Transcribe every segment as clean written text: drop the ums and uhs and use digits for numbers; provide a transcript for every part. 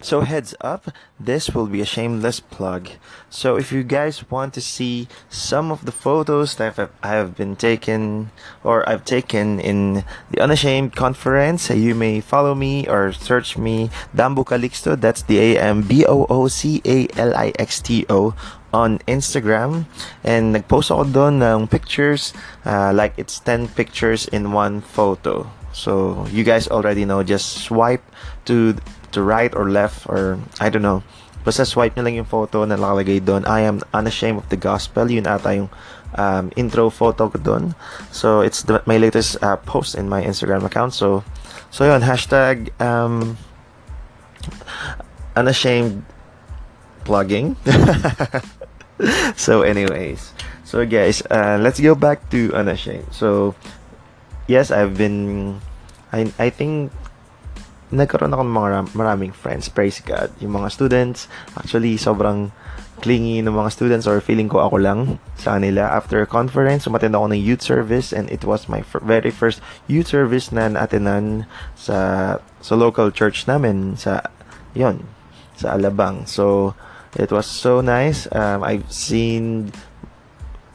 So heads up, this will be a shameless plug. So if you guys want to see some of the photos that I've taken in the Unashamed conference, you may follow me or search me, Dambu Calixto, that's DambuCalixto on Instagram. And nagpost ako doon ng pictures, like it's 10 pictures in one photo. So you guys already know, just swipe to right or left, or I don't know. Basta swipe nyo lang yung photo na nakalagay doon. I am unashamed of the gospel. Yun ata yung intro photo ko doon. So it's my latest post in my Instagram account. So yun, hashtag unashamed plugging. So anyways, so guys, let's go back to Unashamed. So yes, I think nagkaroon ako ng maraming friends, praise God. Yung mga students, actually sobrang clingy ng mga students, or feeling ko ako lang sa kanila. After a conference, umattend ako ng youth service, and it was my very first youth service na naatenan sa local church namin sa Alabang. So it was so nice. I've seen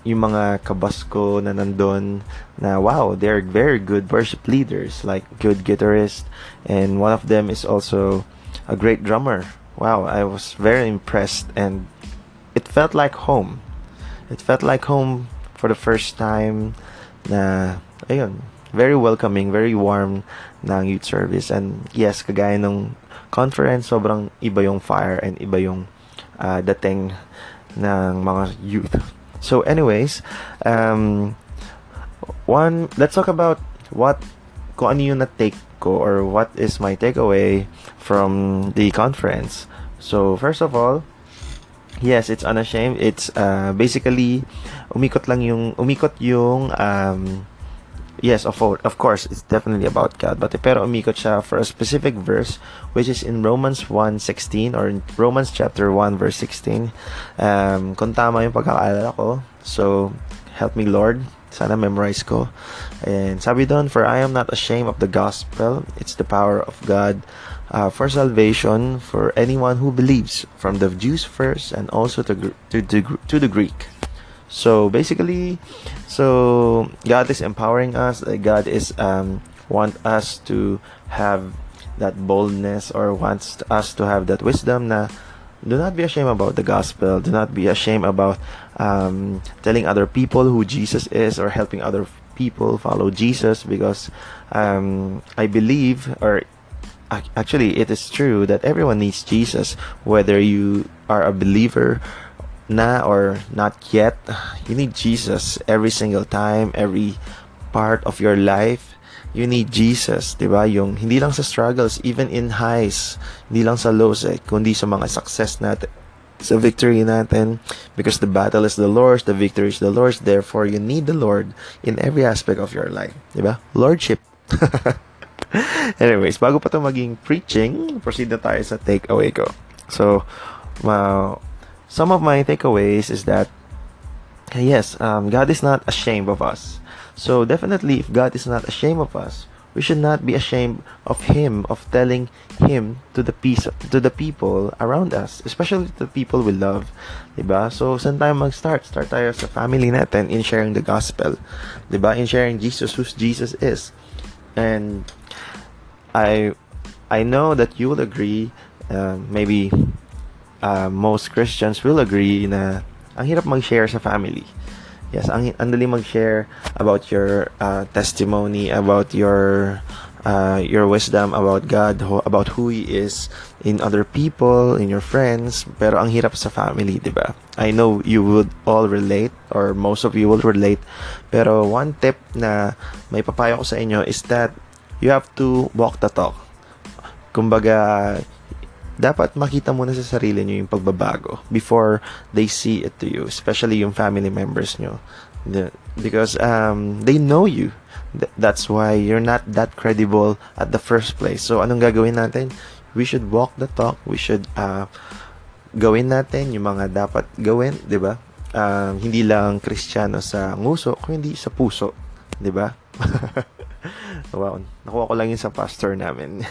yung mga kabas ko na nandun na, wow, they're very good worship leaders, like good guitarist, and one of them is also a great drummer. Wow, I was very impressed, and it felt like home. It felt like home for the first time na, ayun, very welcoming, very warm ng youth service. And yes, kagaya ng conference, sobrang iba yung fire and iba yung dating ng mga youth. So anyways, let's talk about kung ano yung na-take ko, or what is my takeaway from the conference. So first of all, yes, it's unashamed. It's basically umikot yung yes, of course, it's definitely about God, but pero umikot siya for a specific verse, which is in Romans 1:16, or in Romans chapter 1 verse 16. Kung tama yung pagkakaalala ko, so help me Lord, sana memorize ko. And sabi doon, for I am not ashamed of the gospel, it's the power of God for salvation for anyone who believes, from the Jews first and also to the Greek. So basically, so God is empowering us. God is want us to have that boldness, or wants us to have that wisdom na do not be ashamed about the gospel. Do not be ashamed about telling other people who Jesus is, or helping other people follow Jesus, because I believe, or actually it is true, that everyone needs Jesus, whether you are a believer na or not yet. You need Jesus every single time, every part of your life. You need Jesus, diba? Yung hindi lang sa struggles, even in highs, hindi lang sa lows, kundi sa mga success natin, sa victory natin, because the battle is the Lord's, the victory is the Lord's. Therefore, you need the Lord in every aspect of your life, diba? Lordship. Anyways, bago pa ito maging preaching, proceed na tayo sa takeaway ko. So, wow. Some of my takeaways is that, yes, God is not ashamed of us. So definitely, if God is not ashamed of us, we should not be ashamed of Him, of telling Him to the people around us, especially to the people we love, diba? So saan tayo mag-start? Start tayo sa family natin in sharing the gospel, diba? In sharing Jesus, who Jesus is. And I know that you will agree, maybe. Most Christians will agree na ang hirap mag-share sa family. Yes, ang dali mag-share about your testimony, about your wisdom, about God, about who He is in other people, in your friends. Pero ang hirap sa family, diba? I know you would all relate, or most of you will relate. Pero one tip na may papayo ko sa inyo is that you have to walk the talk. Kumbaga, dapat makita muna sa sarili nyo yung pagbabago before they see it to you, especially yung family members nyo. Because they know you. That's why you're not that credible at the first place. So, anong gagawin natin? We should walk the talk. We should gawin natin yung mga dapat gawin, di ba? Hindi lang Kristiyano sa nguso, kundi sa puso, di ba? Wow, nakuha ko lang yun sa pastor namin.